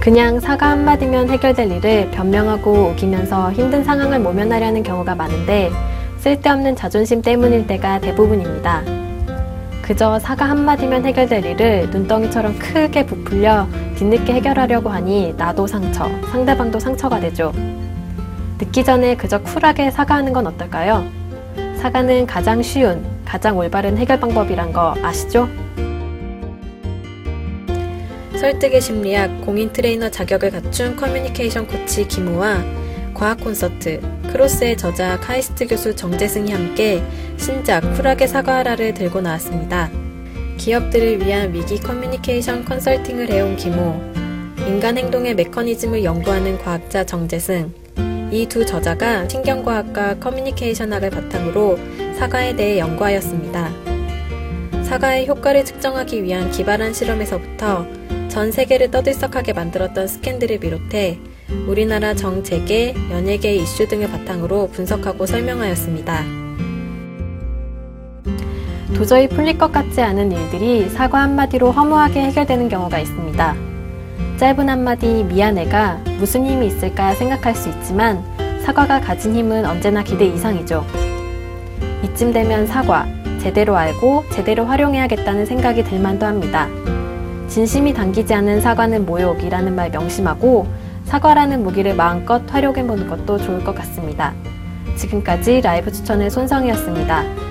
그냥 사과 한마디면 해결될 일을 변명하고 우기면서 힘든 상황을 모면하려는 경우가 많은데 쓸데없는 자존심 때문일 때가 대부분입니다. 그저 사과 한마디면 해결될 일을 눈덩이처럼 크게 부풀려 뒤늦게 해결하려고 하니 나도 상처, 상대방도 상처가 되죠. 늦기 전에 그저 쿨하게 사과하는 건 어떨까요? 사과는 가장 쉬운, 가장 올바른 해결 방법이란 거 아시죠? 설득의 심리학 공인 트레이너 자격을 갖춘 커뮤니케이션 코치 김호와 과학 콘서트, 크로스의 저자 카이스트 교수 정재승이 함께 신작 쿨하게 사과하라를 들고 나왔습니다. 기업들을 위한 위기 커뮤니케이션 컨설팅을 해온 김호, 인간 행동의 메커니즘을 연구하는 과학자 정재승, 이 두 저자가 신경과학과 커뮤니케이션학을 바탕으로 사과에 대해 연구하였습니다. 사과의 효과를 측정하기 위한 기발한 실험에서부터 전 세계를 떠들썩하게 만들었던 스캔들을 비롯해 우리나라 정재계, 연예계 이슈 등을 바탕으로 분석하고 설명하였습니다. 도저히 풀릴 것 같지 않은 일들이 사과 한마디로 허무하게 해결되는 경우가 있습니다. 짧은 한마디 미안해가 무슨 힘이 있을까 생각할 수 있지만 사과가 가진 힘은 언제나 기대 이상이죠. 이쯤 되면 사과, 제대로 알고 제대로 활용해야겠다는 생각이 들만도 합니다. 진심이 담기지 않은 사과는 모욕이라는 말 명심하고 사과라는 무기를 마음껏 활용해보는 것도 좋을 것 같습니다. 지금까지 라이브 추천의 손성이었습니다.